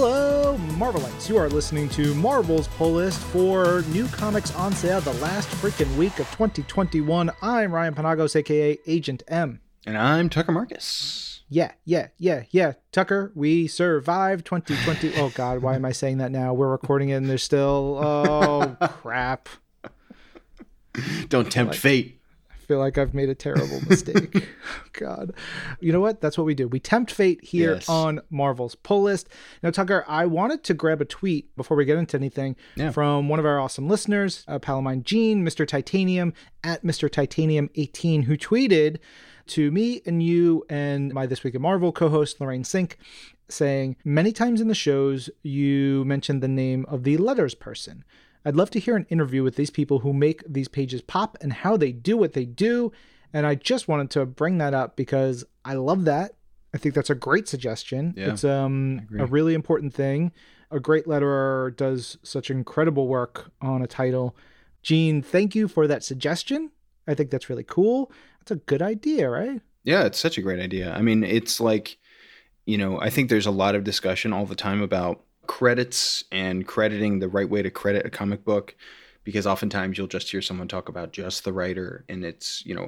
Hello, Marvelites. You are listening to Marvel's Pull List for new comics on sale the last freaking week of 2021. I'm Ryan Penagos, a.k.a. Agent M. And I'm Tucker Marcus. Yeah. Tucker, we survived 2020. Oh, God, why am I saying that now? We're recording it and there's still... Oh, crap. Don't tempt fate. Feel like I've made a terrible mistake. God. You know what? That's what we do. We tempt fate here on Marvel's Pull List. Now, Tucker, I wanted to grab a tweet before we get into anything from one of our awesome listeners, a pal of mine, Gene, Mr. Titanium, at Mr. Titanium 18, who tweeted to me and you and my This Week in Marvel co-host, Lorraine Sink, saying, many times in the shows, you mentioned the name of the letters person. I'd love to hear an interview with these people who make these pages pop and how they do what they do. And I just wanted to bring that up because I love that. I think that's a great suggestion. Yeah, it's a really important thing. A great letterer does such incredible work on a title. Gene, thank you for that suggestion. I think that's really cool. That's a good idea, right? Yeah, it's such a great idea. I mean, it's like, you know, I think there's a lot of discussion all the time about credits and crediting, the right way to credit a comic book, because oftentimes you'll just hear someone talk about just the writer, and it's, you know,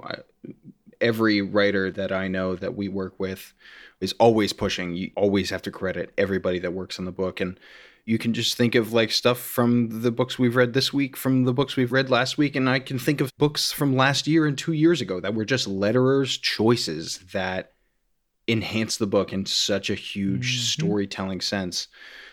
every writer that I know that we work with is always pushing, you always have to credit everybody that works on the book. And you can just think of like stuff from the books we've read this week, from the books we've read last week, and I can think of books from last year and 2 years ago that were just letterers' choices that enhance the book in such a huge storytelling sense.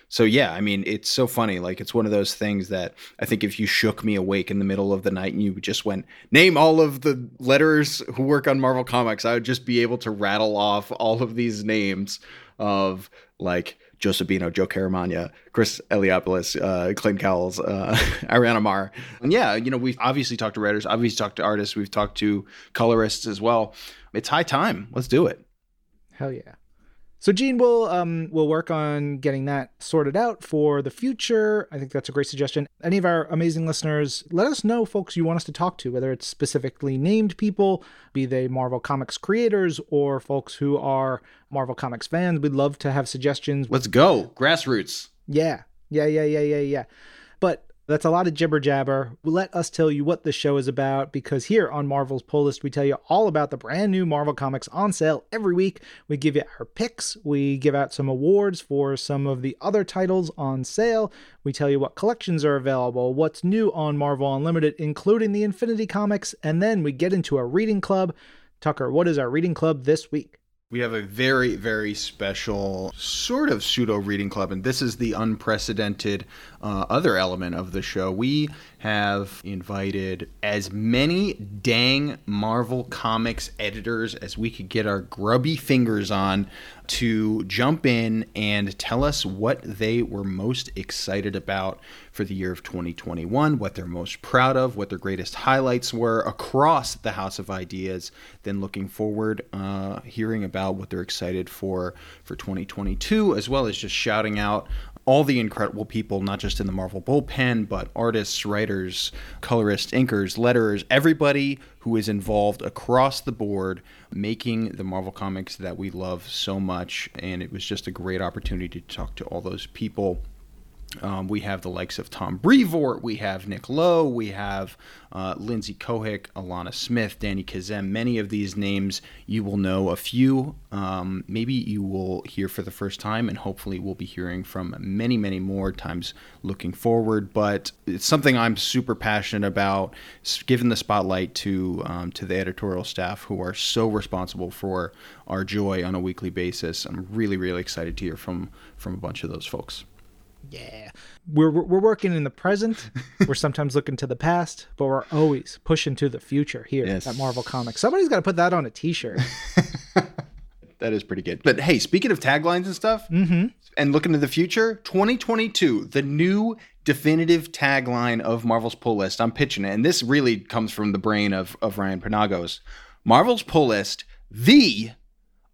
So, yeah, I mean, it's so funny. Like, it's one of those things that I think if you shook me awake in the middle of the night and you just went, name all of the letterers who work on Marvel Comics, I would just be able to rattle off all of these names of, like, Joe Sabino, Joe Caramagna, Chris Eliopoulos, Clayton Cowles, Ariana Mar. And yeah, you know, we've obviously talked to writers, obviously talked to artists, we've talked to colorists as well. It's high time. Let's do it. Hell yeah. So, Gene, we'll work on getting that sorted out for the future. I think that's a great suggestion. Any of our amazing listeners, let us know folks you want us to talk to, whether it's specifically named people, be they Marvel Comics creators or folks who are Marvel Comics fans. We'd love to have suggestions. Let's go. Grassroots. Yeah. But that's a lot of jibber jabber. Let us tell you what the show is about, because here on Marvel's Pull List, we tell you all about the brand new Marvel Comics on sale every week. We give you our picks. We give out some awards for some of the other titles on sale. We tell you what collections are available, what's new on Marvel Unlimited, including the Infinity Comics. And then we get into a reading club. Tucker, what is our reading club this week? We have a very, very special sort of pseudo reading club, and this is the unprecedented other element of the show. We have invited as many dang Marvel Comics editors as we could get our grubby fingers on to jump in and tell us what they were most excited about for the year of 2021, what they're most proud of, what their greatest highlights were across the House of Ideas, then looking forward, hearing about what they're excited for 2022, as well as just shouting out all the incredible people, not just in the Marvel bullpen, but artists, writers, colorists, inkers, letterers, everybody who is involved across the board making the Marvel Comics that we love so much. And it was just a great opportunity to talk to all those people. We have the likes of Tom Brevoort, we have Nick Lowe, we have Lindsay Cohick, Alanna Smith, Danny Khazem. Many of these names you will know a few. Maybe you will hear for the first time, and hopefully we'll be hearing from many, many more times looking forward. But it's something I'm super passionate about, giving the spotlight to the editorial staff who are so responsible for our joy on a weekly basis. I'm really, really excited to hear from a bunch of those folks. Yeah, we're working in the present. We're sometimes looking to the past, but we're always pushing to the future here at Marvel Comics. Somebody's got to put that on a T-shirt. That is pretty good. But hey, speaking of taglines and stuff and looking to the future, 2022, the new definitive tagline of Marvel's Pull List. I'm pitching it. And this really comes from the brain of Ryan Penagos. Marvel's Pull List, the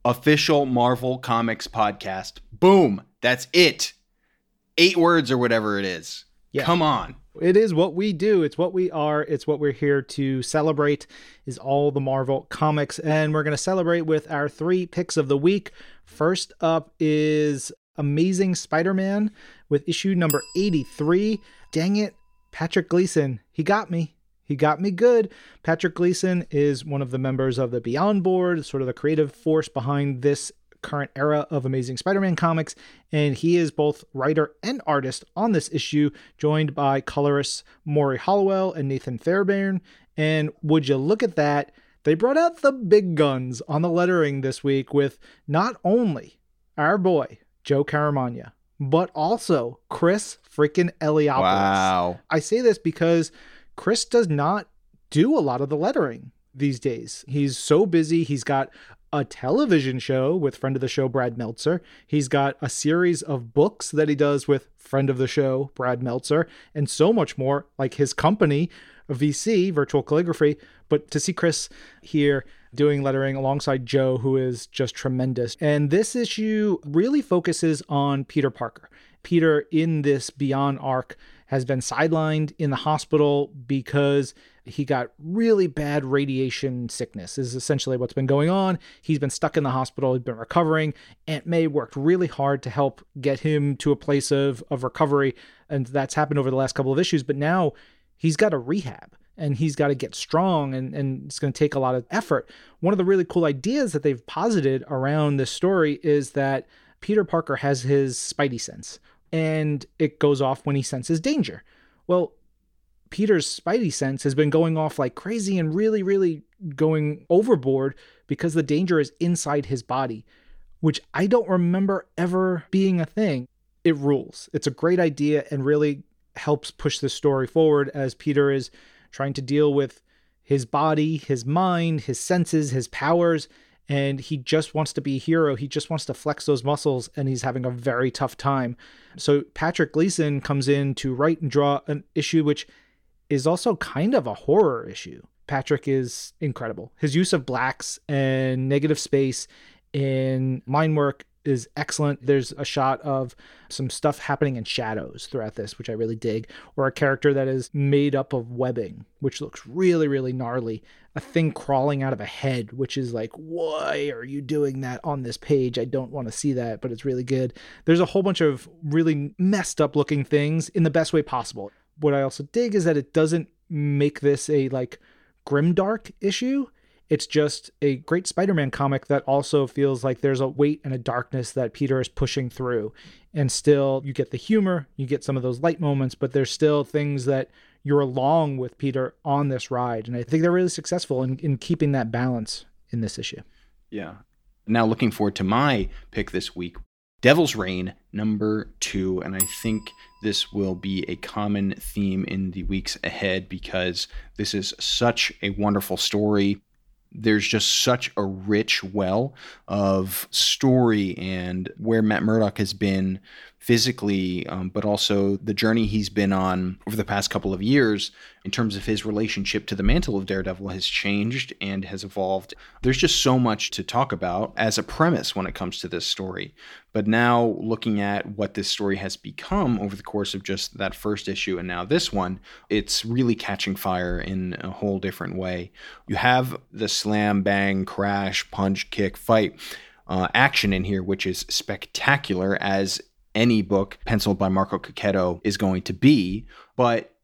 official Marvel Comics podcast. Boom. That's it. 8 words or whatever it is. Yeah. Come on. It is what we do. It's what we are. It's what we're here to celebrate, is all the Marvel Comics. And we're going to celebrate with our 3 picks of the week. First up is Amazing Spider-Man with issue number 83. Dang it, Patrick Gleason. He got me. He got me good. Patrick Gleason is one of the members of the Beyond Board, sort of the creative force behind this current era of Amazing Spider-Man comics, and he is both writer and artist on this issue, joined by colorists Maury Hollowell and Nathan Fairbairn. And would you look at that, they brought out the big guns on the lettering this week with not only our boy, Joe Caramagna, but also Chris freaking Eliopoulos. Wow. I say this because Chris does not do a lot of the lettering these days. He's so busy. He's got a television show with friend of the show, Brad Meltzer. He's got a series of books that he does with friend of the show, Brad Meltzer, and so much more, like his company, VC, Virtual Calligraphy. But to see Chris here doing lettering alongside Joe, who is just tremendous. And this issue really focuses on Peter Parker. Peter in this Beyond arc has been sidelined in the hospital because he got really bad radiation sickness, is essentially what's been going on. He's been stuck in the hospital. He's been recovering. Aunt May worked really hard to help get him to a place of recovery, and that's happened over the last couple of issues. But now he's got a rehab, and he's got to get strong, and it's going to take a lot of effort. One of the really cool ideas that they've posited around this story is that Peter Parker has his spidey sense, and it goes off when he senses danger. Well, Peter's spidey sense has been going off like crazy and really, really going overboard because the danger is inside his body, which I don't remember ever being a thing. It rules. It's a great idea and really helps push the story forward as Peter is trying to deal with his body, his mind, his senses, his powers, and he just wants to be a hero. He just wants to flex those muscles, and he's having a very tough time. So Patrick Gleason comes in to write and draw an issue, which is also kind of a horror issue. Patrick is incredible. His use of blacks and negative space in line work is excellent. There's a shot of some stuff happening in shadows throughout this, which I really dig, or a character that is made up of webbing, which looks really, really gnarly. A thing crawling out of a head, which is like, why are you doing that on this page? I don't want to see that, but it's really good. There's a whole bunch of really messed up looking things in the best way possible. What I also dig is that it doesn't make this a like grimdark issue. It's just a great Spider-Man comic that also feels like there's a weight and a darkness that Peter is pushing through. And still, you get the humor, you get some of those light moments, but there's still things that you're along with Peter on this ride. And I think they're really successful in keeping that balance in this issue. Yeah. Now looking forward to my pick this week, Devil's Reign, number 2. And I think this will be a common theme in the weeks ahead because this is such a wonderful story. There's just such a rich well of story and where Matt Murdock has been physically, but also the journey he's been on over the past couple of years in terms of his relationship to the mantle of Daredevil has changed and has evolved. There's just so much to talk about as a premise when it comes to this story. But now looking at what this story has become over the course of just that first issue and now this one, it's really catching fire in a whole different way. You have the slam, bang, crash, punch, kick, fight action in here, which is spectacular as any book penciled by Marco Cacchetto is going to be, but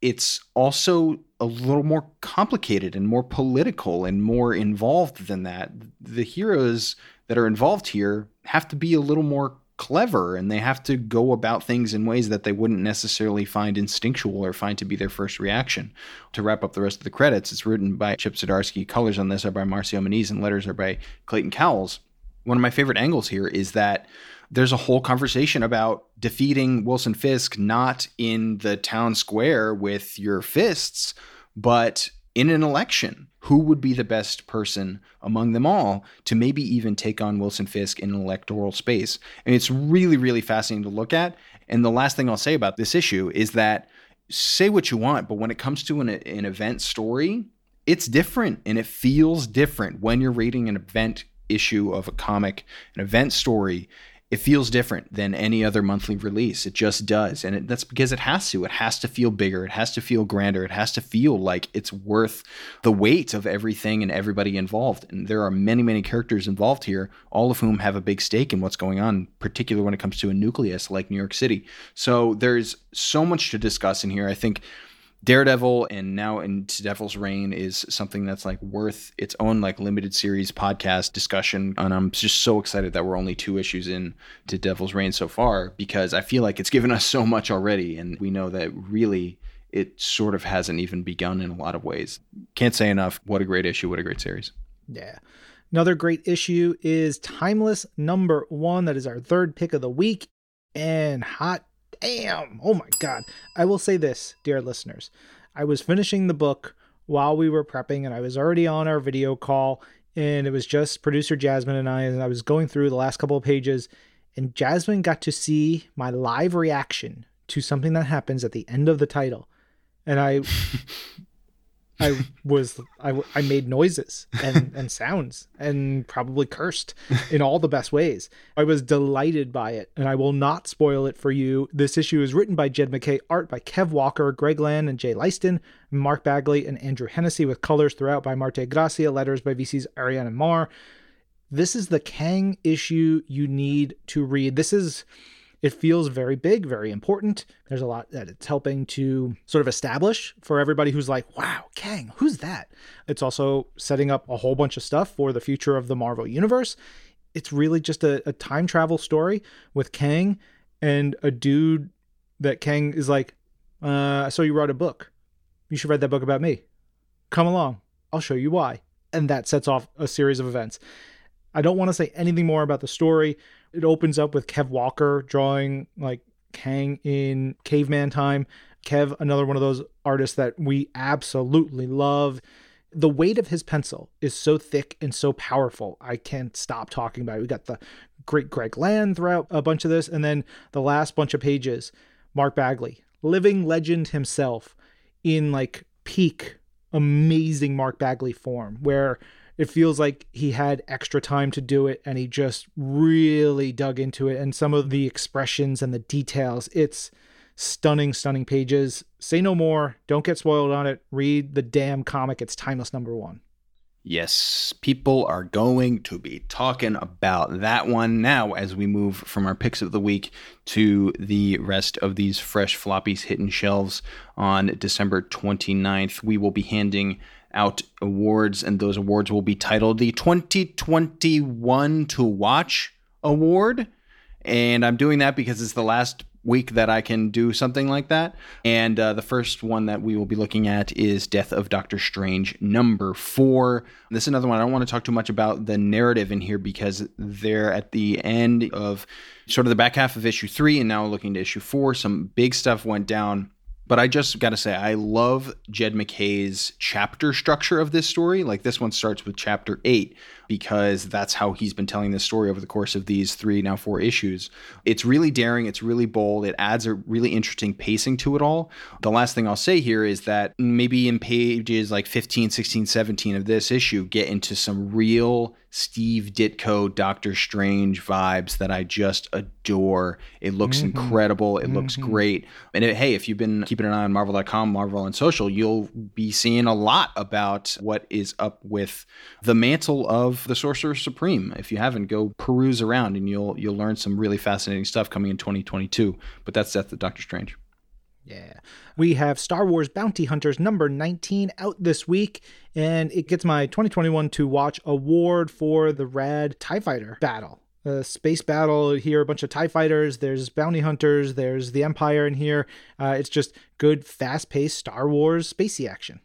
it's also a little more complicated and more political and more involved than that. The heroes that are involved here have to be a little more clever, and they have to go about things in ways that they wouldn't necessarily find instinctual or find to be their first reaction. To wrap up the rest of the credits, it's written by Chip Zdarsky. Colors on this are by Marcio Moniz, and letters are by Clayton Cowles. One of my favorite angles here is that there's a whole conversation about defeating Wilson Fisk, not in the town square with your fists, but in an election. Who would be the best person among them all to maybe even take on Wilson Fisk in an electoral space? And it's really, really fascinating to look at. And the last thing I'll say about this issue is that say what you want, but when it comes to an event story, it's different and it feels different when you're reading an event issue of a comic, an event story. It feels different than any other monthly release. It just does. And that's because it has to. It has to feel bigger. It has to feel grander. It has to feel like it's worth the weight of everything and everybody involved. And there are many, many characters involved here, all of whom have a big stake in what's going on, particularly when it comes to a nucleus like New York City. So there's so much to discuss in here. I think Daredevil and now Into Devil's Reign is something that's like worth its own like limited series podcast discussion. And I'm just so excited that we're only 2 issues in to Devil's Reign so far, because I feel like it's given us so much already. And we know that really it sort of hasn't even begun in a lot of ways. Can't say enough. What a great issue. What a great series. Yeah. Another great issue is Timeless #1. That is our 3rd pick of the week. And hot damn. Oh my God. I will say this, dear listeners. I was finishing the book while we were prepping, and I was already on our video call, and it was just producer Jasmine and I was going through the last couple of pages, and Jasmine got to see my live reaction to something that happens at the end of the title. And I made noises and sounds and probably cursed in all the best ways. I was delighted by it, and I will not spoil it for you. This issue is written by Jed MacKay, art by Kev Walker, Greg Land, and Jay Leiston, Mark Bagley, and Andrew Hennessy, with colors throughout by Marte Gracia, letters by VC's Ariana Mar. This is the Kang issue you need to read. It feels very big, very important. There's a lot that it's helping to sort of establish for everybody who's like, wow, Kang, who's that? It's also setting up a whole bunch of stuff for the future of the Marvel Universe. It's really just a time travel story with Kang and a dude that Kang is like, I saw you wrote a book. You should write that book about me. Come along. I'll show you why. And that sets off a series of events. I don't want to say anything more about the story. It opens up with Kev Walker drawing like Kang in caveman time. Kev, another one of those artists that we absolutely love. The weight of his pencil is so thick and so powerful. I can't stop talking about it. We got the great Greg Land throughout a bunch of this. And then the last bunch of pages, Mark Bagley, living legend himself in like peak amazing Mark Bagley form, where it feels like he had extra time to do it, and he just really dug into it. And some of the expressions and the details, it's stunning, stunning pages. Say no more. Don't get spoiled on it. Read the damn comic. It's Timeless #1. Yes, people are going to be talking about that one now as we move from our picks of the week to the rest of these fresh floppies hitting shelves on December 29th. We will be handing out awards, and those awards will be titled the 2021 To Watch Award. And I'm doing that because it's the last week that I can do something like that. And the first one that we will be looking at is Death of Doctor Strange #4. This is another one I don't want to talk too much about the narrative in here, because they're at the end of sort of the back half of issue 3 and now looking to issue 4. Some big stuff went down. But I just got to say, I love Jed MacKay's chapter structure of this story. Like, this one starts with chapter 8, because that's how he's been telling this story over the course of these 3, now 4 issues. It's really daring. It's really bold. It adds a really interesting pacing to it all. The last thing I'll say here is that maybe in pages like 15, 16, 17 of this issue, get into some real Steve Ditko, Doctor Strange vibes that I just adore. It looks incredible. It looks great. And hey, if you've been keeping an eye on Marvel.com, Marvel on social, you'll be seeing a lot about what is up with the mantle of the Sorcerer Supreme. If you haven't, go peruse around and you'll learn some really fascinating stuff coming in 2022. But that's Death of Doctor Strange. Yeah. We have Star Wars Bounty Hunters #19 out this week, and it gets my 2021 To Watch Award for the rad TIE fighter battle. A space battle here, a bunch of TIE fighters, there's bounty hunters, there's the Empire in here. It's just good, fast-paced Star Wars spacey action.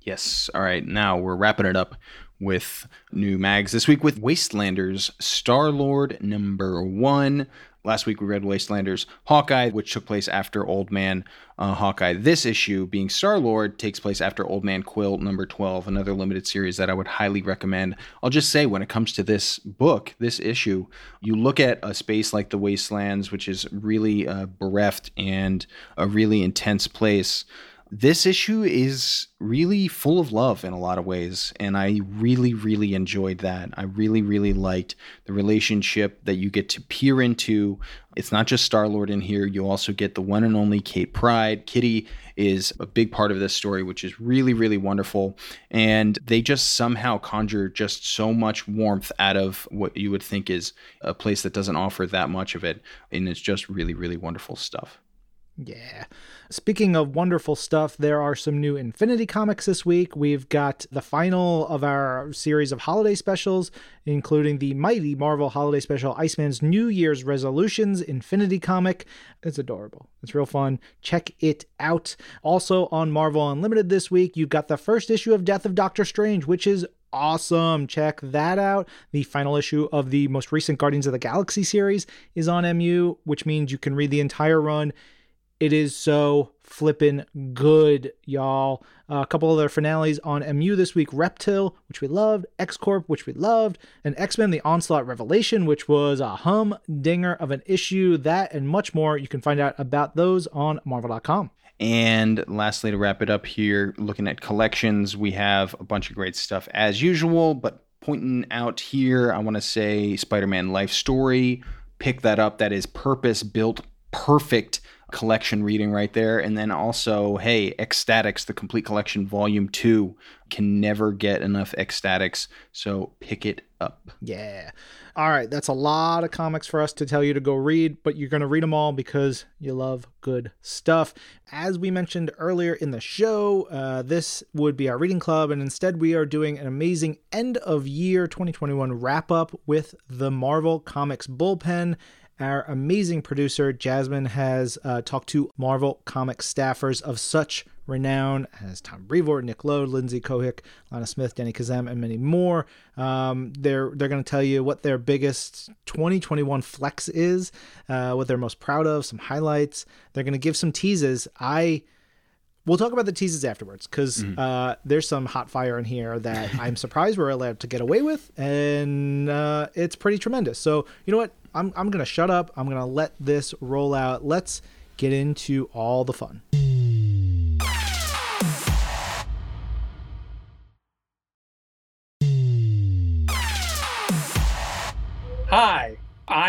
Yes. All right. Now we're wrapping it up with new mags this week with Wastelanders Star-Lord #1. Last week we read Wastelanders Hawkeye, which took place after Old Man Hawkeye. This issue, being Star-Lord, takes place after Old Man Quill #12, another limited series that I would highly recommend. I'll just say, when it comes to this book, this issue, you look at a space like the Wastelands, which is really bereft and a really intense place. This issue is really full of love in a lot of ways, and I really, really enjoyed that. I really, really liked the relationship that you get to peer into. It's not just Star-Lord in here. You also get the one and only Kate Pryde. Kitty is a big part of this story, which is really, really wonderful. And they just somehow conjure just so much warmth out of what you would think is a place that doesn't offer that much of it. And it's just really, really wonderful stuff. Yeah. Speaking of wonderful stuff, there are some new Infinity comics this week. We've got the final of our series of holiday specials, including the Mighty Marvel holiday special, Iceman's New Year's Resolutions Infinity comic. It's adorable. It's real fun. Check it out. Also on Marvel Unlimited this week, you've got the first issue of Death of Doctor Strange, which is awesome. Check that out. The final issue of the most recent Guardians of the Galaxy series is on MU, which means you can read the entire run. It is so flippin' good, y'all. A couple other finales on MU this week. Reptile, which we loved. X-Corp, which we loved. And X-Men, The Onslaught Revelation, which was a humdinger of an issue. That and much more. You can find out about those on Marvel.com. And lastly, to wrap it up here, looking at collections, we have a bunch of great stuff as usual. But pointing out here, I want to say Spider-Man Life Story. Pick that up. That is purpose-built, perfect collection reading right there. And then also, hey, Ecstatics, the Complete Collection Volume 2. Can never get enough Ecstatics, so pick it up. Yeah. All right, that's a lot of comics for us to tell you to go read, but you're going to read them all because you love good stuff. As we mentioned earlier in the show, this would be our reading club, and instead we are doing an amazing end of year 2021 wrap up with the Marvel Comics Bullpen. Our amazing producer, Jasmine, has talked to Marvel comic staffers of such renown as Tom Brevoort, Nick Lowe, Lindsay Cohick, Alanna Smith, Danny Khazem, and many more. They're going to tell you what their biggest 2021 flex is, what they're most proud of, some highlights. They're going to give some teases. We'll talk about the teases afterwards because there's some hot fire in here that I'm surprised we're allowed to get away with, and it's pretty tremendous. So you know what? I'm going to shut up. I'm going to let this roll out. Let's get into all the fun. Hi, I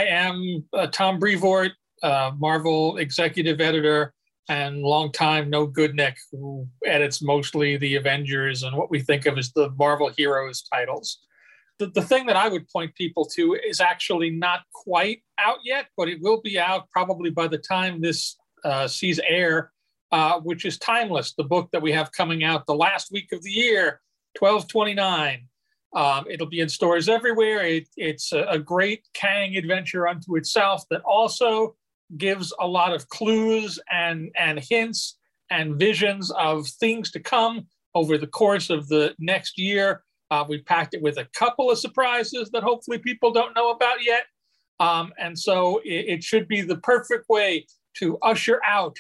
am Tom Brevoort, Marvel executive editor and longtime No Good Nick, who edits mostly the Avengers and what we think of as the Marvel Heroes titles. The thing that I would point people to is actually not quite out yet, but it will be out probably by the time this sees air, which is Timeless, the book that we have coming out the last week of the year, 12/29. It'll be in stores everywhere. It's a great Kang adventure unto itself that also gives a lot of clues and hints and visions of things to come over the course of the next year. We packed it with a couple of surprises that hopefully people don't know about yet. And so it should be the perfect way to usher out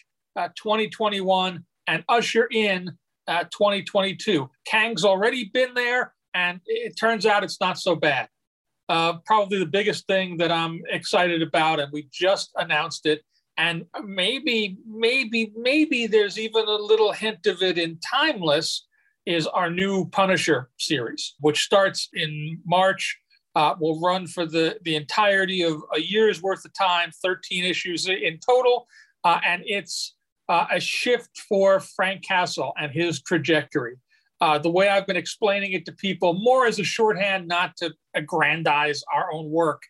2021 and usher in 2022. Kang's already been there, and it turns out it's not so bad. Probably the biggest thing that I'm excited about, and we just announced it, and maybe there's even a little hint of it in Timeless, is our new Punisher series, which starts in March, will run for the entirety of a year's worth of time, 13 issues in total, and it's a shift for Frank Castle and his trajectory. The way I've been explaining it to people, more as a shorthand, not to aggrandize our own work,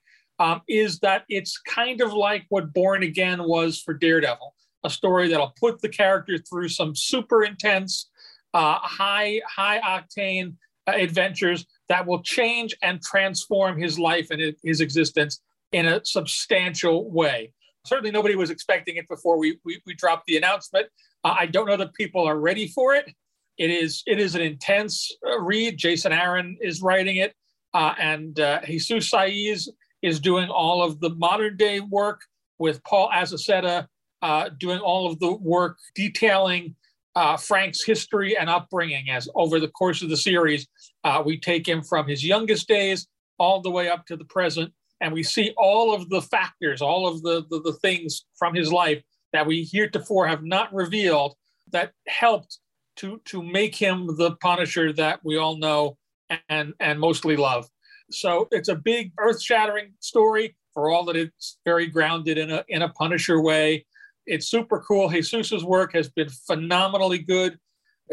is that it's kind of like what Born Again was for Daredevil, a story that'll put the character through some super intense, high octane adventures that will change and transform his life and his existence in a substantial way. Certainly nobody was expecting it before we dropped the announcement. I don't know that people are ready for it. It is an intense read. Jason Aaron is writing it, and Jesus Saiz is doing all of the modern day work, with Paul Azaceta doing all of the work detailing Frank's history and upbringing as over the course of the series. We take him from his youngest days all the way up to the present, and we see all of the factors, all of the things from his life that we heretofore have not revealed that helped to make him the Punisher that we all know and mostly love. So it's a big earth-shattering story, for all that it's very grounded in a Punisher way. It's super cool. Jesus's work has been phenomenally good.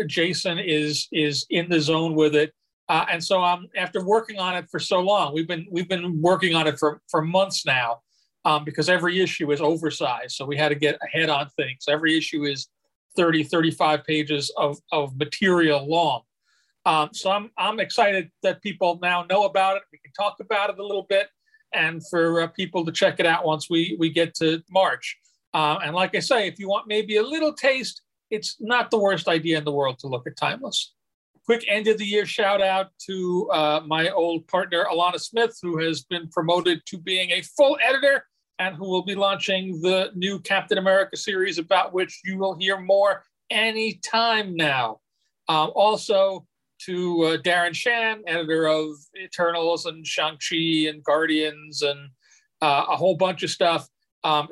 Jason is in the zone with it. And so after working on it for so long, we've been working on it for months now, because every issue is oversized. So we had to get ahead on things. Every issue is 30, 35 pages of material long. So I'm excited that people now know about it. We can talk about it a little bit, and for people to check it out once we get to March. And like I say, if you want maybe a little taste, it's not the worst idea in the world to look at Timeless. Quick end of the year shout out to my old partner, Alanna Smith, who has been promoted to being a full editor and who will be launching the new Captain America series, about which you will hear more anytime now. Also to Darren Shan, editor of Eternals and Shang-Chi and Guardians and a whole bunch of stuff.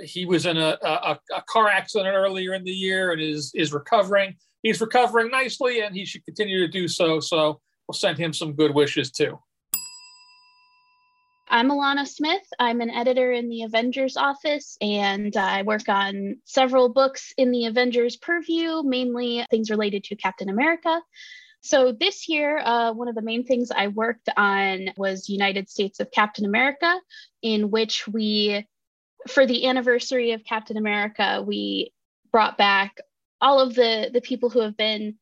He was in a car accident earlier in the year and is recovering. He's recovering nicely, and he should continue to do so. So we'll send him some good wishes too. I'm Alanna Smith. I'm an editor in the Avengers office, and I work on several books in the Avengers purview, mainly things related to Captain America. So this year, one of the main things I worked on was United States of Captain America, in which we, for the anniversary of Captain America, we brought back all of the people who have been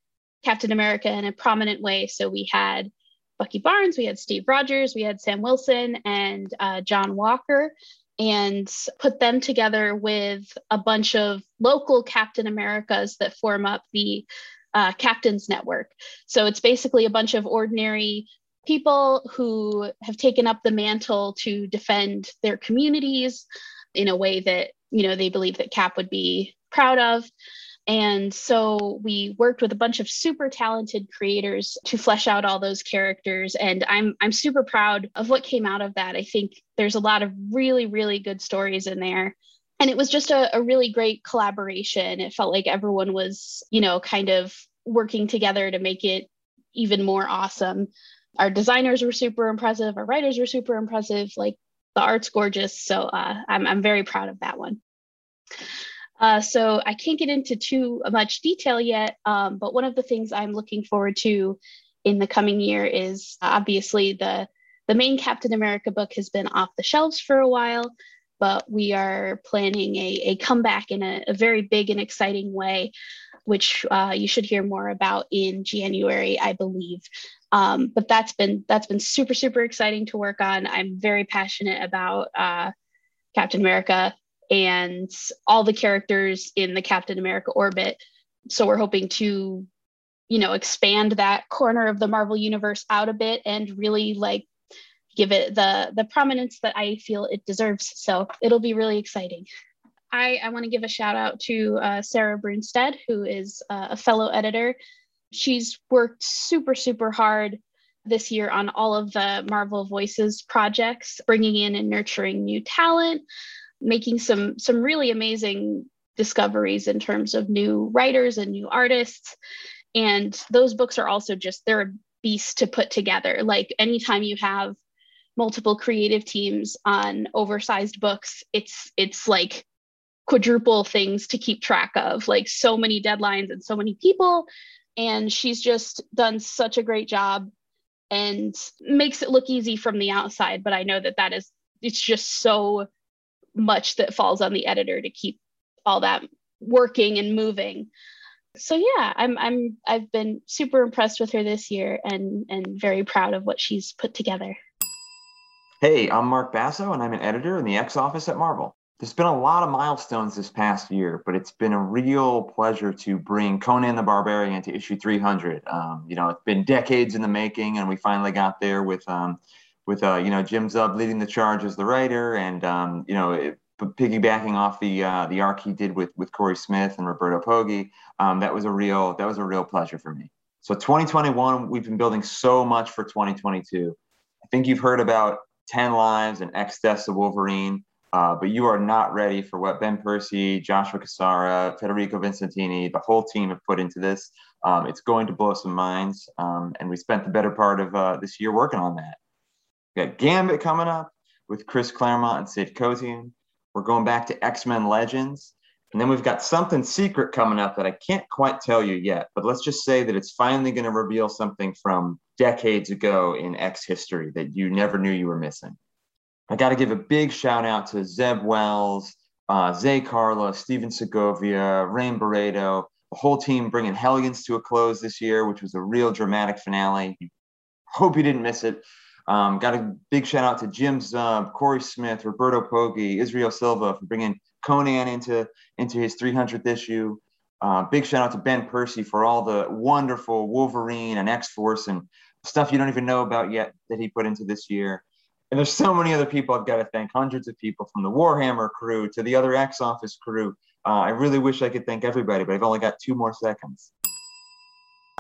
Captain America in a prominent way. So we had Bucky Barnes, we had Steve Rogers, we had Sam Wilson, and John Walker, and put them together with a bunch of local Captain Americas that form up the Captain's Network. So it's basically a bunch of ordinary people who have taken up the mantle to defend their communities in a way that, you know, they believe that Cap would be proud of. And so we worked with a bunch of super talented creators to flesh out all those characters. And I'm super proud of what came out of that. I think there's a lot of really, really good stories in there. And it was just a really great collaboration. It felt like everyone was, you know, kind of working together to make it even more awesome. Our designers were super impressive. Our writers were super impressive. Like, the art's gorgeous. So I'm very proud of that one. So I can't get into too much detail yet, but one of the things I'm looking forward to in the coming year is obviously the main Captain America book has been off the shelves for a while, but we are planning a comeback in a very big and exciting way, which you should hear more about in January, I believe. But that's been super, super exciting to work on. I'm very passionate about Captain America and all the characters in the Captain America orbit. So we're hoping to, you know, expand that corner of the Marvel Universe out a bit and really like give it the prominence that I feel it deserves. So it'll be really exciting. I want to give a shout out to Sarah Brunstead, who is a fellow editor. She's worked super, super hard this year on all of the Marvel Voices projects, bringing in and nurturing new talent, making some really amazing discoveries in terms of new writers and new artists. And those books are also just, they're a beast to put together. Like, anytime you have multiple creative teams on oversized books, it's like quadruple things to keep track of, like so many deadlines and so many people. And she's just done such a great job and makes it look easy from the outside. But I know that is, it's just so much that falls on the editor to keep all that working and moving. So yeah, I've been super impressed with her this year and very proud of what she's put together. Hey, I'm Mark Basso, and I'm an editor in the X office at Marvel. There's been a lot of milestones this past year, but it's been a real pleasure to bring Conan the Barbarian to issue 300. You know, it's been decades in the making, and we finally got there with Jim Zub leading the charge as the writer, and piggybacking off the arc he did with Corey Smith and Roberto Poggi. That was a real pleasure for me. So 2021, we've been building so much for 2022. I think you've heard about 10 Lives and X Deaths of Wolverine. But you are not ready for what Ben Percy, Joshua Cassara, Federico Vincentini, the whole team have put into this. It's going to blow some minds. And we spent the better part of this year working on that. We got Gambit coming up with Chris Claremont and Sid Kozian. We're going back to X-Men Legends. And then we've got something secret coming up that I can't quite tell you yet, but let's just say that it's finally going to reveal something from decades ago in X history that you never knew you were missing. I got to give a big shout out to Zeb Wells, Zay Carlos, Steven Segovia, Rain Barreto, the whole team bringing Hellions to a close this year, which was a real dramatic finale. Hope you didn't miss it. Got a big shout out to Jim Zub, Corey Smith, Roberto Poggi, Israel Silva for bringing Conan into his 300th issue. Big shout out to Ben Percy for all the wonderful Wolverine and X-Force and stuff you don't even know about yet that he put into this year. And there's so many other people I've got to thank, hundreds of people from the Warhammer crew to the other X Office crew. I really wish I could thank everybody, but I've only got 2 more seconds.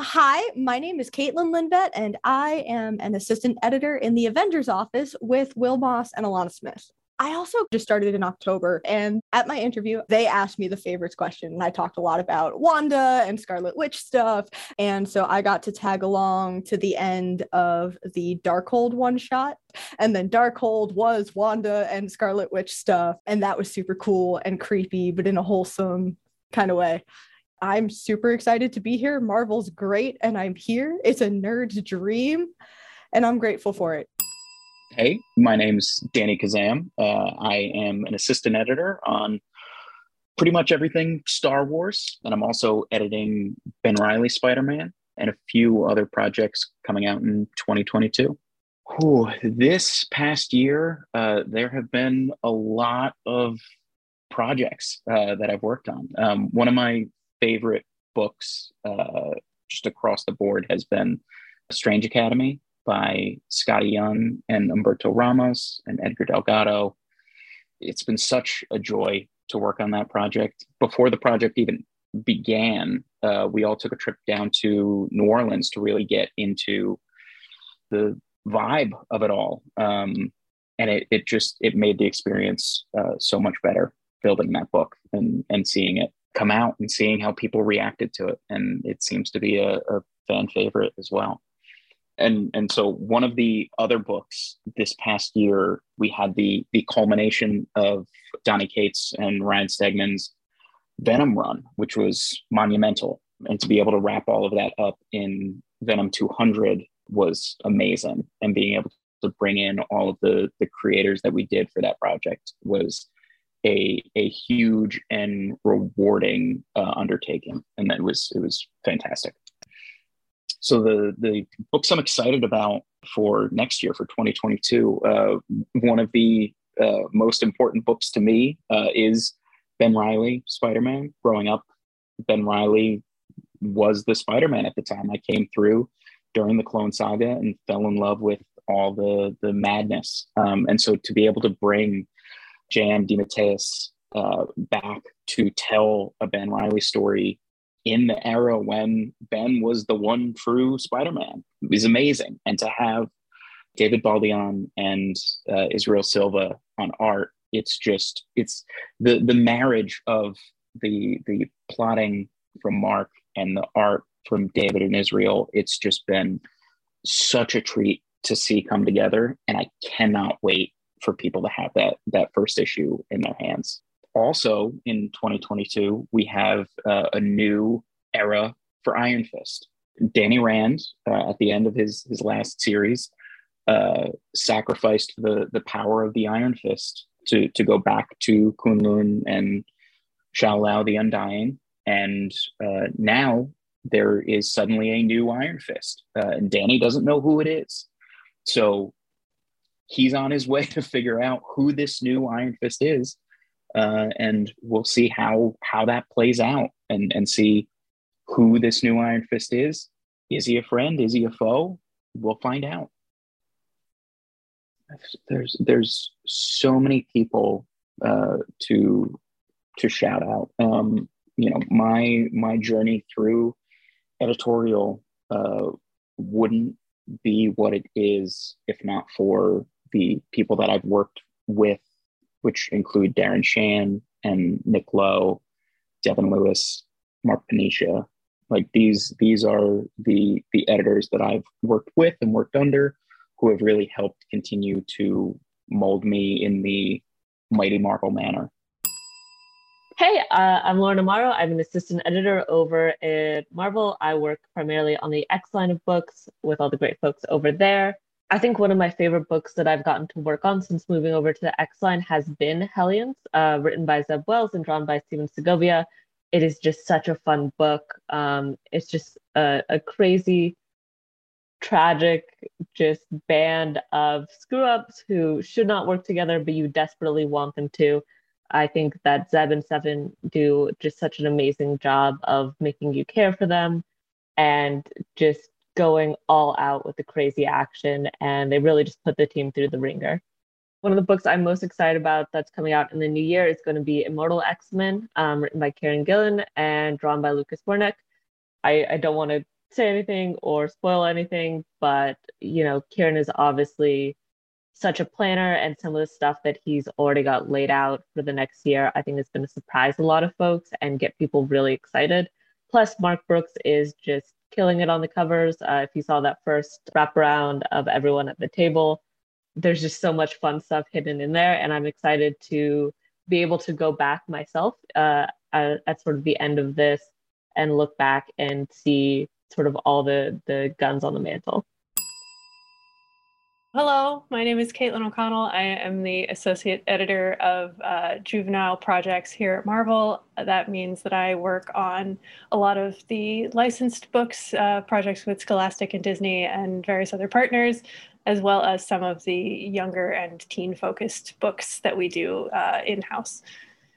Hi, my name is Caitlin Lindbett, and I am an assistant editor in the Avengers office with Will Moss and Alanna Smith. I also just started in October, and at my interview, they asked me the favorites question, and I talked a lot about Wanda and Scarlet Witch stuff, and so I got to tag along to the end of the Darkhold one-shot, and then Darkhold was Wanda and Scarlet Witch stuff, and that was super cool and creepy, but in a wholesome kind of way. I'm super excited to be here. Marvel's great, and I'm here. It's a nerd's dream, and I'm grateful for it. Hey, my name's Danny Khazem. I am an assistant editor on pretty much everything Star Wars, and I'm also editing Ben Reilly Spider-Man and a few other projects coming out in 2022. Ooh, this past year, there have been a lot of projects that I've worked on. One of my favorite books just across the board has been Strange Academy by Scotty Young and Humberto Ramos and Edgar Delgado. It's been such a joy to work on that project. Before the project even began, we all took a trip down to New Orleans to really get into the vibe of it all. And it made the experience so much better building that book and seeing it come out and seeing how people reacted to it. And it seems to be a fan favorite as well. And so one of the other books this past year, we had the culmination of Donnie Cates and Ryan Stegman's Venom run, which was monumental. And to be able to wrap all of that up in Venom 200 was amazing. And being able to bring in all of the creators that we did for that project was a huge and rewarding undertaking. And it was fantastic. So the books I'm excited about for next year, for 2022, one of the most important books to me is Ben Reilly, Spider-Man. Growing up, Ben Reilly was the Spider-Man at the time. I came through during the Clone Saga and fell in love with all the madness. And so to be able to bring J.M. DeMatteis back to tell a Ben Reilly story in the era when Ben was the one true Spider-Man, it was amazing. And to have David Baldion and Israel Silva on art, it's the marriage of the plotting from Mark and the art from David and Israel. It's just been such a treat to see come together. And I cannot wait for people to have that first issue in their hands. Also, in 2022, we have a new era for Iron Fist. Danny Rand, at the end of his last series, sacrificed the power of the Iron Fist to go back to Kunlun and Shao Lao the Undying. And now there is suddenly a new Iron Fist. And Danny doesn't know who it is. So he's on his way to figure out who this new Iron Fist is. And we'll see how that plays out and see who this new Iron Fist is. Is he a friend? Is he a foe? We'll find out. There's so many people to shout out. My journey through editorial wouldn't be what it is if not for the people that I've worked with which include Darren Shan and Nick Lowe, Devin Lewis, Mark Panisha. Like these are the editors that I've worked with and worked under who have really helped continue to mold me in the mighty Marvel manner. Hey, I'm Lauren Amaro. I'm an assistant editor over at Marvel. I work primarily on the X line of books with all the great folks over there. I think one of my favorite books that I've gotten to work on since moving over to the X line has been Hellions, written by Zeb Wells and drawn by Steven Segovia. It is just such a fun book. It's just a crazy, tragic, just band of screw-ups who should not work together, but you desperately want them to. I think that Zeb and Seven do just such an amazing job of making you care for them and just going all out with the crazy action. And they really just put the team through the ringer. One of the books I'm most excited about that's coming out in the new year is going to be Immortal X-Men, written by Karen Gillan and drawn by Lucas Wernick. I don't want to say anything or spoil anything, but, you know, Karen is obviously such a planner, and some of the stuff that he's already got laid out for the next year, I think it's going to surprise a lot of folks and get people really excited. Plus, Mark Brooks is just killing it on the covers. If you saw that first wraparound of Everyone at the Table, there's just so much fun stuff hidden in there, and I'm excited to be able to go back myself at sort of the end of this and look back and see sort of all the guns on the mantle. Hello, my name is Caitlin O'Connell. I am the associate editor of juvenile projects here at Marvel. That means that I work on a lot of the licensed books, projects with Scholastic and Disney and various other partners, as well as some of the younger and teen-focused books that we do in-house.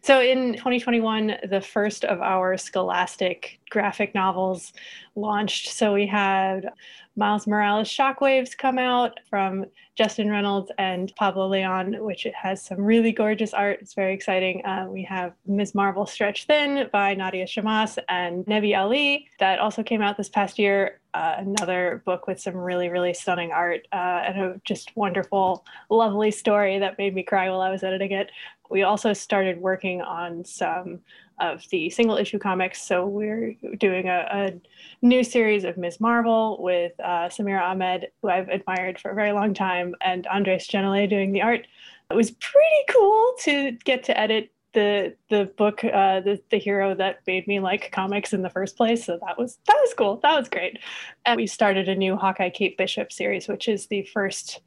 So in 2021, the first of our Scholastic graphic novels launched. So we had Miles Morales' Shockwaves come out from Justin Reynolds and Pablo Leon, which has some really gorgeous art. It's very exciting. We have Ms. Marvel Stretch Thin by Nadia Shamas and Nebi Ali. That also came out this past year. Another book with some really, really stunning art and a just wonderful, lovely story that made me cry while I was editing it. We also started working on some of the single issue comics. So we're doing a new series of Ms. Marvel with Samira Ahmed, who I've admired for a very long time, and Andres Genele doing the art. It was pretty cool to get to edit the book, the hero that made me like comics in the first place. So that was cool. That was great. And we started a new Hawkeye Kate Bishop series, which is the first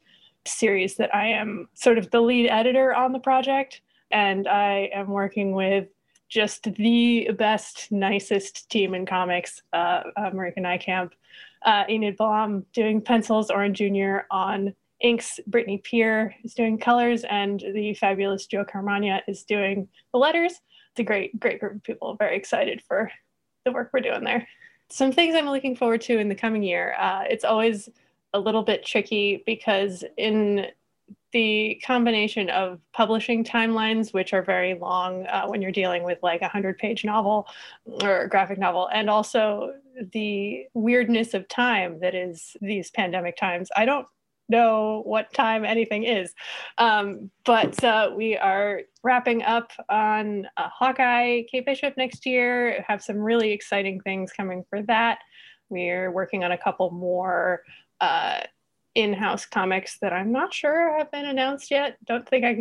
series that I am sort of the lead editor on the project. And I am working with just the best, nicest team in comics, Marika Nykamp, Enid Blom doing pencils, Oren Jr. on inks, Brittany Peer is doing colors, and the fabulous Joe Caramagna is doing the letters. It's a great, great group of people. Very excited for the work we're doing there. Some things I'm looking forward to in the coming year. It's always a little bit tricky because in the combination of publishing timelines, which are very long when you're dealing with like a 100-page novel or graphic novel, and also the weirdness of time that is these pandemic times. I don't know what time anything is, but we are wrapping up on Hawkeye Kate Bishop next year. Have some really exciting things coming for that. We're working on a couple more in-house comics that I'm not sure have been announced yet. Don't think I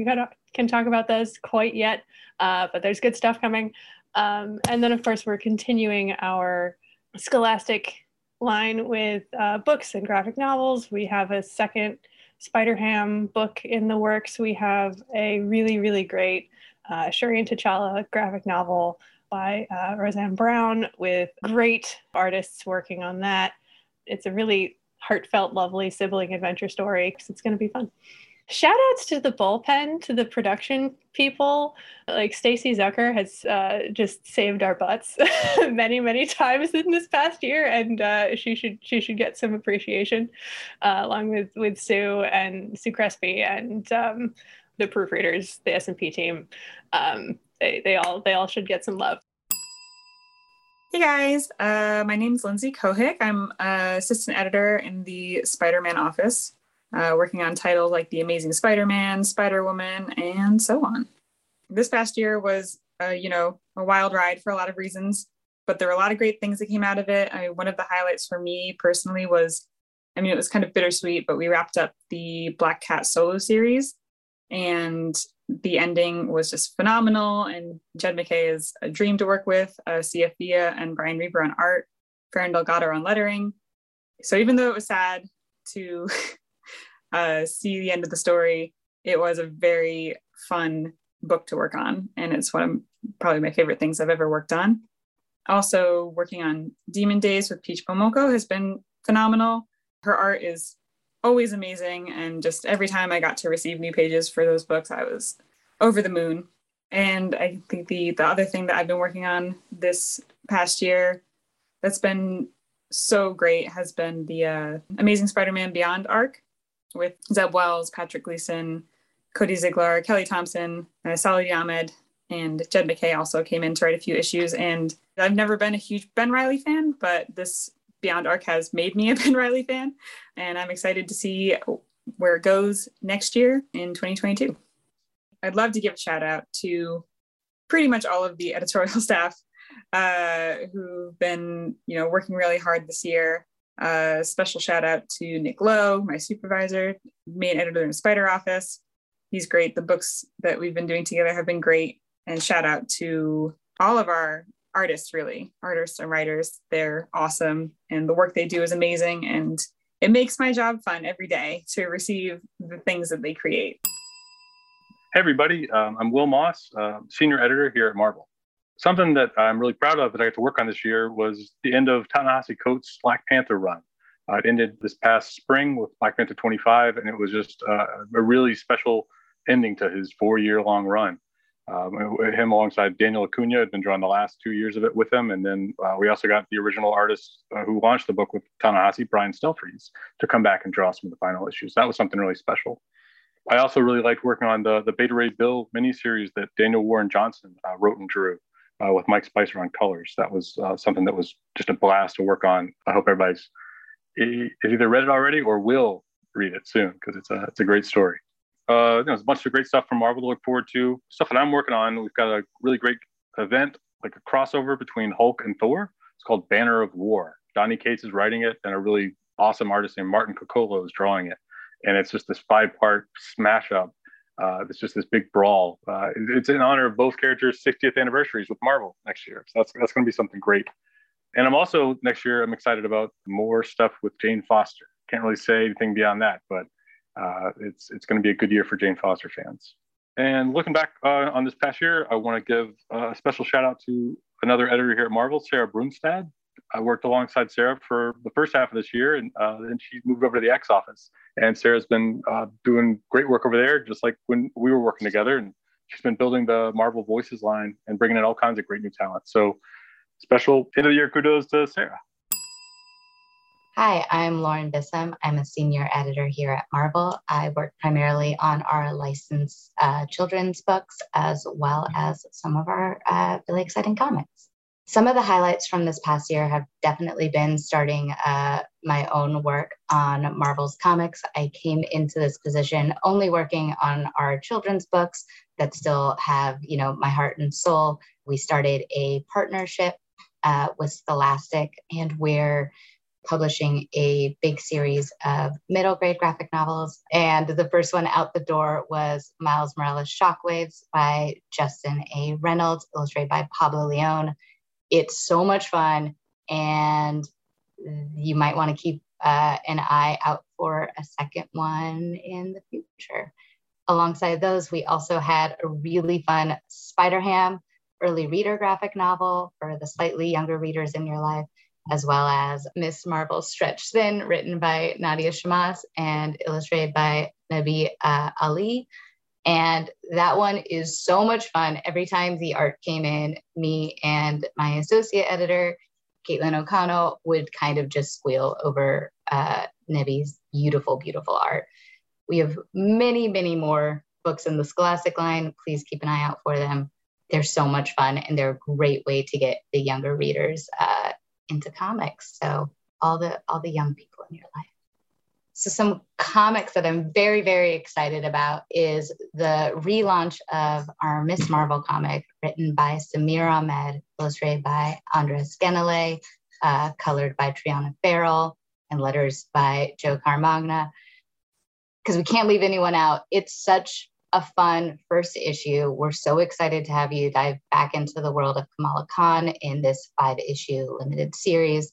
can talk about those quite yet, but there's good stuff coming. And then, of course, we're continuing our Scholastic line with books and graphic novels. We have a second Spider-Ham book in the works. We have a really, really great Shireen T'Challa graphic novel by Roseanne Brown with great artists working on that. It's a really heartfelt, lovely sibling adventure story, because it's going to be fun. Shout outs to the bullpen, to the production people. Like Stacy Zucker has just saved our butts many, many times in this past year, and she should get some appreciation, along with Sue and Sue Crespi and the proofreaders, the S&P team. They all should get some love. Hey guys, my name's Lindsay Cohick. I'm assistant editor in the Spider-Man office. working on titles like The Amazing Spider-Man, Spider-Woman, and so on. This past year was, a wild ride for a lot of reasons, but there were a lot of great things that came out of it. I mean, one of the highlights for me personally was, it was kind of bittersweet, but we wrapped up the Black Cat solo series, and the ending was just phenomenal. And Jed MacKay is a dream to work with, C.F. Villa and Brian Reaver on art, Farron Delgado on lettering. So even though it was sad to see the end of the story, it was a very fun book to work on. And it's one of probably my favorite things I've ever worked on. Also, working on Demon Days with Peach Momoko has been phenomenal. Her art is always amazing. And just every time I got to receive new pages for those books, I was over the moon. And I think the other thing that I've been working on this past year that's been so great has been the Amazing Spider-Man Beyond arc with Zeb Wells, Patrick Gleason, Cody Ziegler, Kelly Thompson, Salih Ahmed, and Jed MacKay also came in to write a few issues. And I've never been a huge Ben Reilly fan, but this Beyond arc has made me a Ben Reilly fan, and I'm excited to see where it goes next year in 2022. I'd love to give a shout out to pretty much all of the editorial staff who've been, working really hard this year. Special shout out to Nick Lowe, my supervisor, main editor in the Spider Office. He's great. The books that we've been doing together have been great. And shout out to all of our artists and writers. They're awesome. And the work they do is amazing. And it makes my job fun every day to receive the things that they create. Hey, everybody. I'm Will Moss, senior editor here at Marvel. Something that I'm really proud of that I got to work on this year was the end of Ta-Nehisi Coates' Black Panther run. It ended this past spring with Black Panther 25, and it was just a really special ending to his 4-year-long run. Him alongside Daniel Acuna had been drawn the last 2 years of it with him. And then we also got the original artist who launched the book with Ta-Nehisi, Brian Stelfreeze, to come back and draw some of the final issues. That was something really special. I also really liked working on the Beta Ray Bill miniseries that Daniel Warren Johnson wrote and drew with Mike Spicer on colors. That was something that was just a blast to work on. I hope everybody's either read it already or will read it soon, because it's a great story. There's a bunch of great stuff from Marvel to look forward to. Stuff that I'm working on, we've got a really great event, like a crossover between Hulk and Thor. It's called Banner of War. Donnie Cates is writing it, and a really awesome artist named Martin Kokolo is drawing it. And it's just this 5-part smash-up. It's just this big brawl. It's in honor of both characters' 60th anniversaries with Marvel next year. So that's going to be something great. And I'm also, next year, I'm excited about more stuff with Jane Foster. Can't really say anything beyond that, but it's going to be a good year for Jane Foster fans. And looking back on this past year, I want to give a special shout out to another editor here at Marvel, Sarah Brunstad. I worked alongside Sarah for the first half of this year, and then she moved over to the X office. And Sarah's been doing great work over there, just like when we were working together. And she's been building the Marvel Voices line and bringing in all kinds of great new talent. So special end of the year kudos to Sarah. Hi, I'm Lauren Bissam. I'm a senior editor here at Marvel. I work primarily on our licensed children's books, as well as some of our really exciting comics. Some of the highlights from this past year have definitely been starting my own work on Marvel's comics. I came into this position only working on our children's books that still have, my heart and soul. We started a partnership with Scholastic, and we're publishing a big series of middle grade graphic novels. And the first one out the door was Miles Morales' Shockwaves by Justin A. Reynolds, illustrated by Pablo Leon. It's so much fun, and you might want to keep an eye out for a second one in the future. Alongside those, we also had a really fun Spider-Ham early reader graphic novel for the slightly younger readers in your life, as well as Miss Marvel Stretch Thin, written by Nadia Shamas and illustrated by Nabi Ali. And that one is so much fun. Every time the art came in, me and my associate editor, Caitlin O'Connell, would kind of just squeal over Nebby's beautiful, beautiful art. We have many, many more books in the Scholastic line. Please keep an eye out for them. They're so much fun, and they're a great way to get the younger readers into comics. So all the young people in your life. So some comics that I'm very, very excited about is the relaunch of our Miss Marvel comic, written by Samir Ahmed, illustrated by Andres Genele, colored by Triana Farrell, and letters by Joe Caramagna. Because we can't leave anyone out. It's such a fun first issue. We're so excited to have you dive back into the world of Kamala Khan in this 5-issue limited series.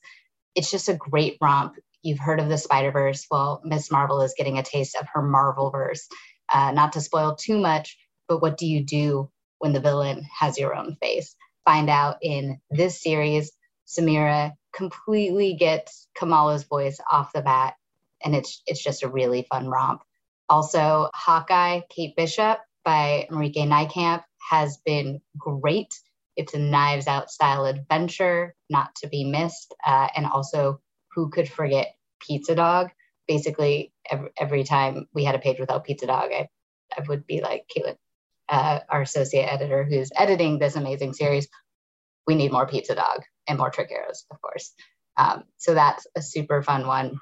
It's just a great romp. You've heard of the Spider-Verse. Well, Miss Marvel is getting a taste of her Marvel-verse. Not to spoil too much, but what do when the villain has your own face? Find out in this series. Samira completely gets Kamala's voice off the bat, and it's just a really fun romp. Also, Hawkeye, Kate Bishop by Marieke Nijkamp has been great. It's a Knives Out style adventure, not to be missed, and also who could forget Pizza Dog? Basically, every time we had a page without Pizza Dog, I would be like, Caitlin, our associate editor who's editing this amazing series, we need more Pizza Dog and more Trick Arrows, of course. So that's a super fun one.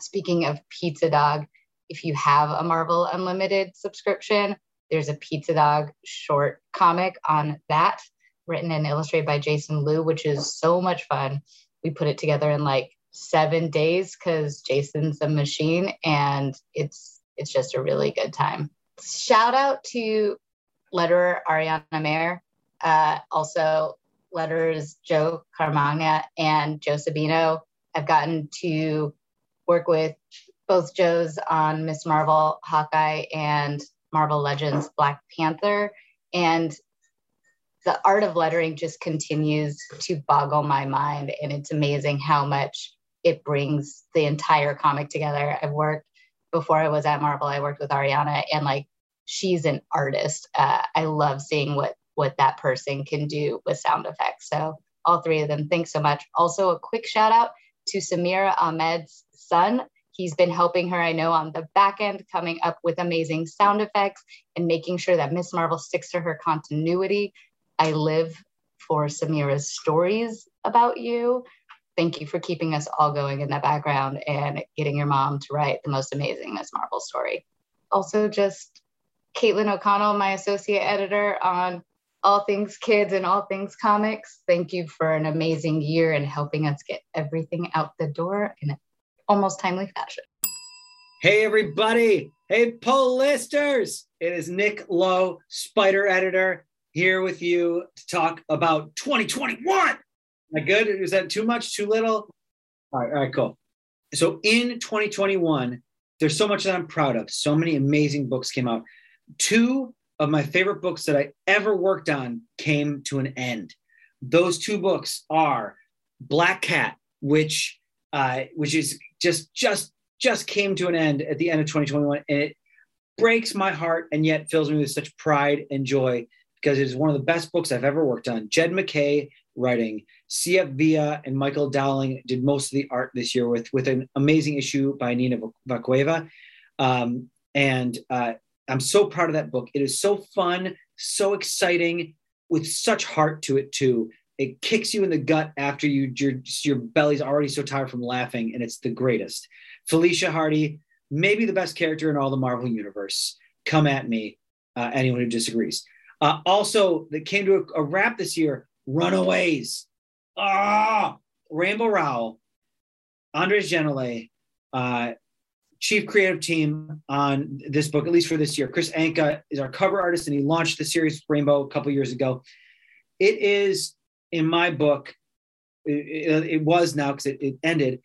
Speaking of Pizza Dog, if you have a Marvel Unlimited subscription, there's a Pizza Dog short comic on that, written and illustrated by Jason Liu, which is so much fun. We put it together in like 7 days because Jason's a machine, and it's just a really good time. Shout out to letterer Ariana Mar, also letterers Joe Caramagna and Joe Sabino. I've gotten to work with both Joes on Miss Marvel, Hawkeye, and Marvel Legends Black Panther, and the art of lettering just continues to boggle my mind, and it's amazing how much it brings the entire comic together. I've worked, before I was at Marvel, I worked with Ariana, and like, she's an artist. I love seeing what that person can do with sound effects. So all three of them, thanks so much. Also a quick shout out to Samira Ahmed's son. He's been helping her, I know, on the back end, coming up with amazing sound effects and making sure that Miss Marvel sticks to her continuity. I live for Samira's stories about you. Thank you for keeping us all going in the background and getting your mom to write the most amazing Miss Marvel story. Also just Caitlin O'Connell, my associate editor on all things kids and all things comics. Thank you for an amazing year and helping us get everything out the door in an almost timely fashion. Hey everybody. Hey poll listers. It is Nick Lowe, Spider Editor, here with you to talk about 2021. Am I good? Is that too much, too little? All right, cool. So in 2021, there's so much that I'm proud of. So many amazing books came out. Two of my favorite books that I ever worked on came to an end. Those two books are Black Cat, which is just came to an end at the end of 2021. And it breaks my heart and yet fills me with such pride and joy, because it is one of the best books I've ever worked on. Jed MacKay writing, C.F. Villa and Michael Dowling did most of the art this year with an amazing issue by Nina Vacueva. And I'm so proud of that book. It is so fun, so exciting, with such heart to it too. It kicks you in the gut after your belly's already so tired from laughing, and it's the greatest. Felicia Hardy, maybe the best character in all the Marvel universe. Come at me, anyone who disagrees. Also, that came to a wrap this year, Runaways. Rainbow Rowell, Andres Genele, chief creative team on this book, at least for this year. Chris Anka is our cover artist, and he launched the series Rainbow a couple years ago. It is, in my book, it was now because it ended,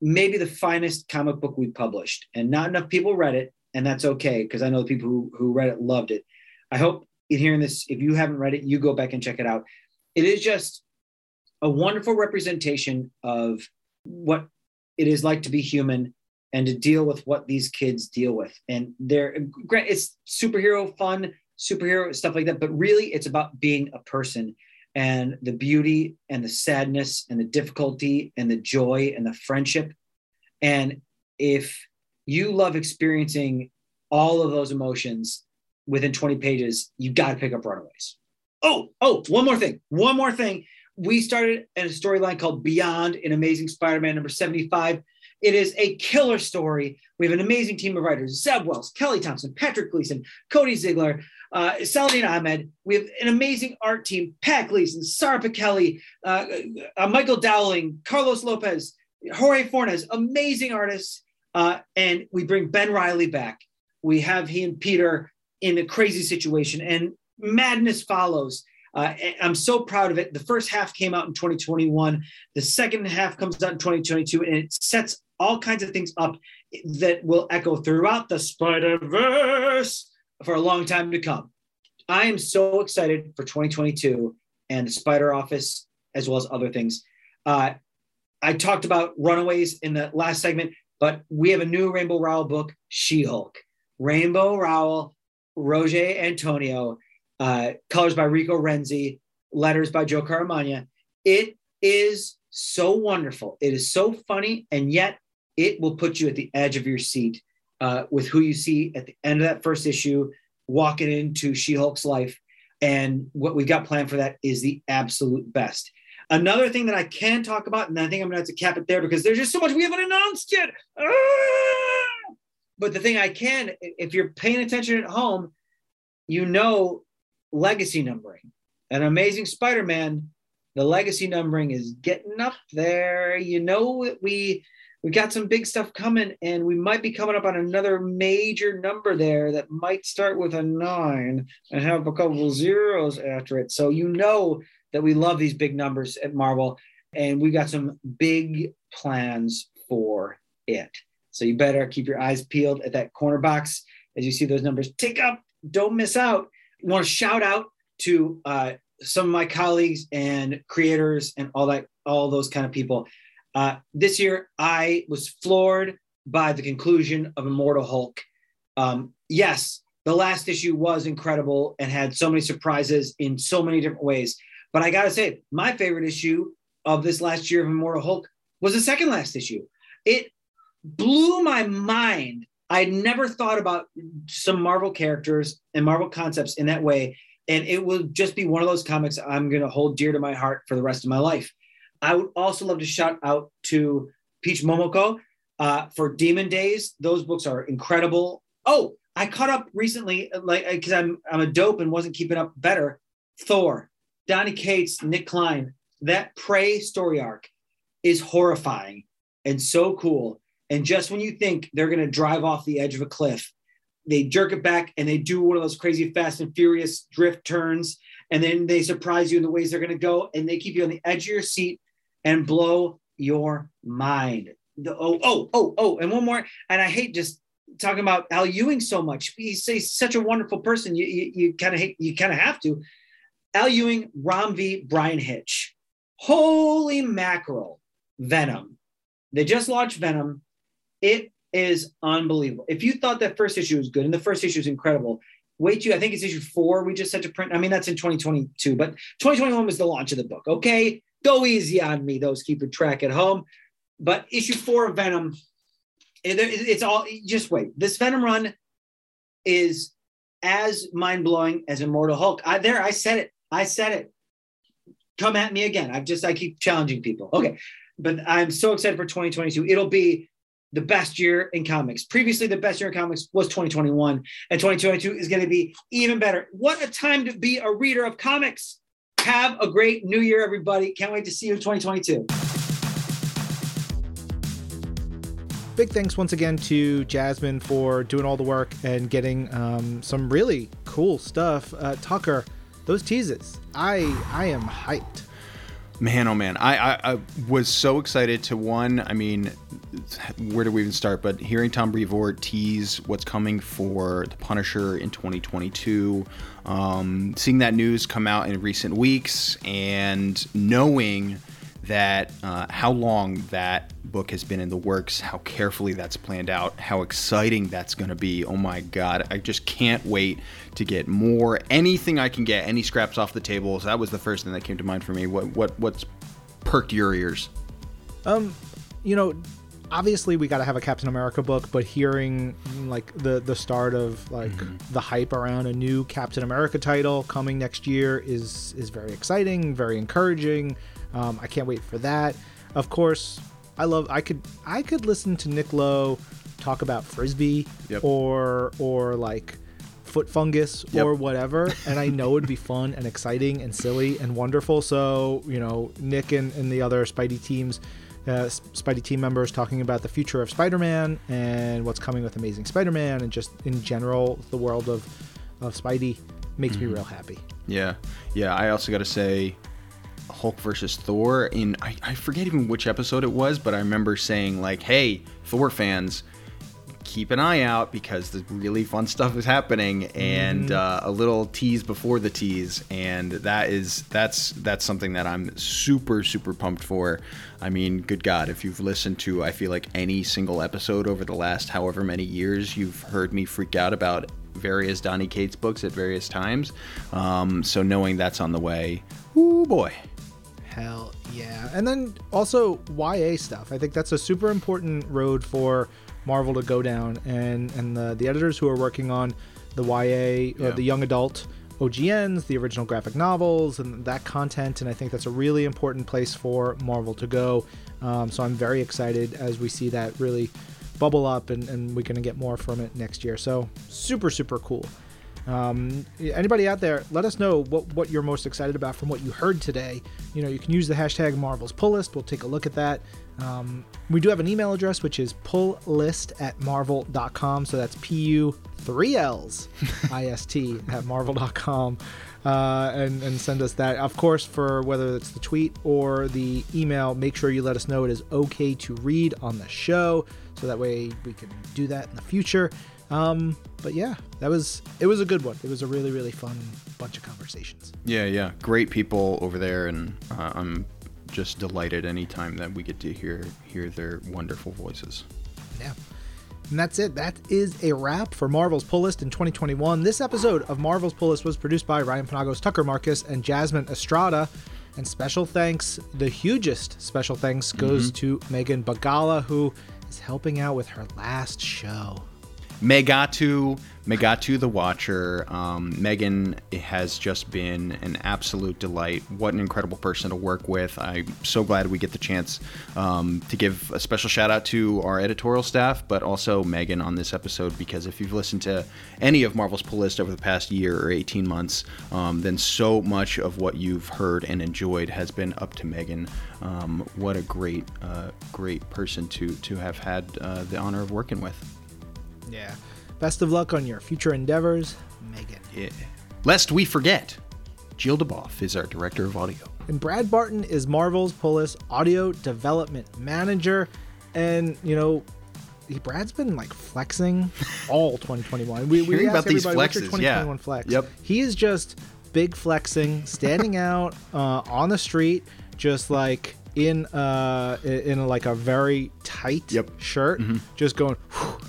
maybe the finest comic book we published. And not enough people read it, and that's okay, because I know the people who read it loved it. I hope in hearing this, if you haven't read it, you go back and check it out. It is just a wonderful representation of what it is like to be human and to deal with what these kids deal with. And they're great. It's superhero fun, superhero stuff like that, but really it's about being a person, and the beauty and the sadness and the difficulty and the joy and the friendship. And if you love experiencing all of those emotions within 20 pages, you got to pick up Runaways. Oh, one more thing. We started a storyline called Beyond an Amazing Spider-Man number 75. It is a killer story. We have an amazing team of writers: Zeb Wells, Kelly Thompson, Patrick Gleason, Cody Ziegler, Saladin Ahmed. We have an amazing art team: Pat Gleason, Sara Pichelli, Michael Dowling, Carlos Lopez, Jorge Fornes, amazing artists. And we bring Ben Riley back. We have he and Peter in a crazy situation, and madness follows. I'm so proud of it. The first half came out in 2021. The second half comes out in 2022, and it sets all kinds of things up that will echo throughout the Spider-Verse for a long time to come. I am so excited for 2022 and the Spider Office, as well as other things. I talked about Runaways in the last segment, but we have a new Rainbow Rowell book, She-Hulk. Rainbow Rowell, Roger Antonio, colors by Rico Renzi, letters by Joe Caramagna. It is so wonderful. It is so funny, and yet it will put you at the edge of your seat with who you see at the end of that first issue walking into She-Hulk's life. And what we've got planned for that is the absolute best. Another thing that I can talk about, and I think I'm going to have to cap it there because there's just so much we haven't announced yet. But the thing I can, if you're paying attention at home, you know, legacy numbering. An Amazing Spider-Man, the legacy numbering is getting up there. You know, we got some big stuff coming, and we might be coming up on another major number there that might start with a 9 and have a couple zeros after it. So you know that we love these big numbers at Marvel, and we got some big plans for it. So you better keep your eyes peeled at that corner box as you see those numbers tick up. Don't miss out. I want to shout out to some of my colleagues and creators and all that, all those kind of people. This year, I was floored by the conclusion of Immortal Hulk. Yes, the last issue was incredible and had so many surprises in so many different ways. But I got to say, my favorite issue of this last year of Immortal Hulk was the second last issue. It blew my mind. I'd never thought about some Marvel characters and Marvel concepts in that way. And it will just be one of those comics I'm going to hold dear to my heart for the rest of my life. I would also love to shout out to Peach Momoko for Demon Days. Those books are incredible. Oh, I caught up recently, like, because I'm a dope and wasn't keeping up better. Thor, Donnie Cates, Nick Klein. That Prey story arc is horrifying and so cool. And just when you think they're going to drive off the edge of a cliff, they jerk it back and they do one of those crazy Fast and Furious drift turns. And then they surprise you in the ways they're going to go. And they keep you on the edge of your seat and blow your mind. And one more. And I hate just talking about Al Ewing so much. He's such a wonderful person. You kind of have to. Al Ewing, Rom V, Brian Hitch. Holy mackerel, Venom. They just launched Venom. It is unbelievable. If you thought that first issue was good, and the first issue is incredible, wait till, I think it's issue 4. We just had to print. I mean, that's in 2022, but 2021 was the launch of the book. Okay, go easy on me, those keeping track at home. But issue 4 of Venom, it's all, just wait. This Venom run is as mind-blowing as Immortal Hulk. I said it. Come at me again. I keep challenging people. Okay, but I'm so excited for 2022. It'll be the best year in comics. Previously, the best year in comics was 2021, and 2022 is going to be even better. What a time to be a reader of comics. Have a great new year, everybody. Can't wait to see you in 2022. Big thanks once again to Jasmine for doing all the work and getting some really cool stuff. Tucker, those teases. I am hyped. Man, oh man, I was so excited to one. I mean, where do we even start? But hearing Tom Brevoort tease what's coming for The Punisher in 2022, seeing that news come out in recent weeks, and knowing that how long that book has been in the works, how carefully that's planned out, how exciting that's going to be. Oh my God, I just can't wait to get more. Anything I can get, any scraps off the table. So that was the first thing that came to mind for me. What's perked your ears? Obviously we got to have a Captain America book, but hearing like the start of like the hype around a new Captain America title coming next year is very exciting, very encouraging. I can't wait for that. Of course, I could listen to Nick Lowe talk about Frisbee or like foot fungus or whatever, and I know it'd be fun and exciting and silly and wonderful. So, you know, Nick and the other Spidey team members talking about the future of Spider-Man and what's coming with Amazing Spider-Man and just in general the world of Spidey makes me real happy. Yeah. I also got to say Hulk versus Thor in I forget even which episode it was, but I remember saying like, hey, Thor fans, keep an eye out because the really fun stuff is happening, and a little tease before the tease, and that's something that I'm super pumped for. I mean, good God, if you've listened to I feel like any single episode over the last however many years, you've heard me freak out about various Donnie Cates books at various times, so knowing that's on the way, ooh boy, hell yeah. And then also YA stuff, I think that's a super important road for Marvel to go down, and the editors who are working on the YA, or the young adult OGNs, the original graphic novels, and that content, and I think that's a really important place for Marvel to go. So I'm very excited as we see that really bubble up, and we're going to get more from it next year. So super cool. Anybody out there, let us know what you're most excited about from what you heard today. You know, you can use the hashtag Marvel's Pull List. We'll take a look at that. We do have an email address, which is pulllist@marvel.com. So that's PU3LIST at marvel.com. And send us that. Of course, for whether it's the tweet or the email, make sure you let us know it is okay to read on the show, so that way we can do that in the future. But yeah, it was a good one. It was a really fun bunch of conversations. Yeah, great people over there, and I'm just delighted anytime that we get to hear their wonderful voices. Yeah. And that's it. That is a wrap for Marvel's Pull List in 2021. This episode of Marvel's Pull List was produced by Ryan Penagos, Tucker Marcus, and Jasmine Estrada. And special thanks, the hugest special thanks, goes to Megan Bagala, who is helping out with her last show. Megatu the Watcher. Megan has just been an absolute delight. What an incredible person to work with. I'm so glad we get the chance to give a special shout out to our editorial staff, but also Megan on this episode, because if you've listened to any of Marvel's Pull List over the past year or 18 months, then so much of what you've heard and enjoyed has been up to Megan. What a great person to have had the honor of working with. Yeah. Best of luck on your future endeavors, Megan. Yeah. Lest we forget, Jill DeBoff is our director of audio. And Brad Barton is Marvel's Pull List audio development manager. And, you know, Brad's been like flexing all 2021. We hearing about these flexes. 2021 flex. Yep. He is just big flexing, standing out on the street, just like in like a very tight shirt, just going. Whew,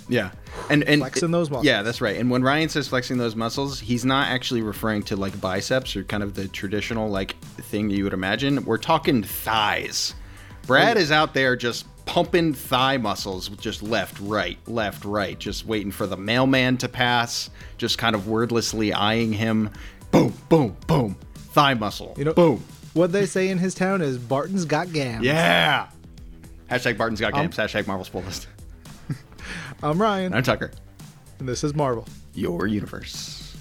and flexing those muscles. Yeah, that's right. And when Ryan says flexing those muscles, he's not actually referring to like biceps or kind of the traditional like thing you would imagine. We're talking thighs. Brad is out there just pumping thigh muscles, just left, right, just waiting for the mailman to pass, just kind of wordlessly eyeing him. Boom, boom, boom. Thigh muscle. You know, boom. What they say in his town is Barton's got gams. Yeah. Hashtag Barton's got gams. Hashtag Marvel's Pull List. I'm Ryan. I'm Tucker. And this is Marvel. Your universe.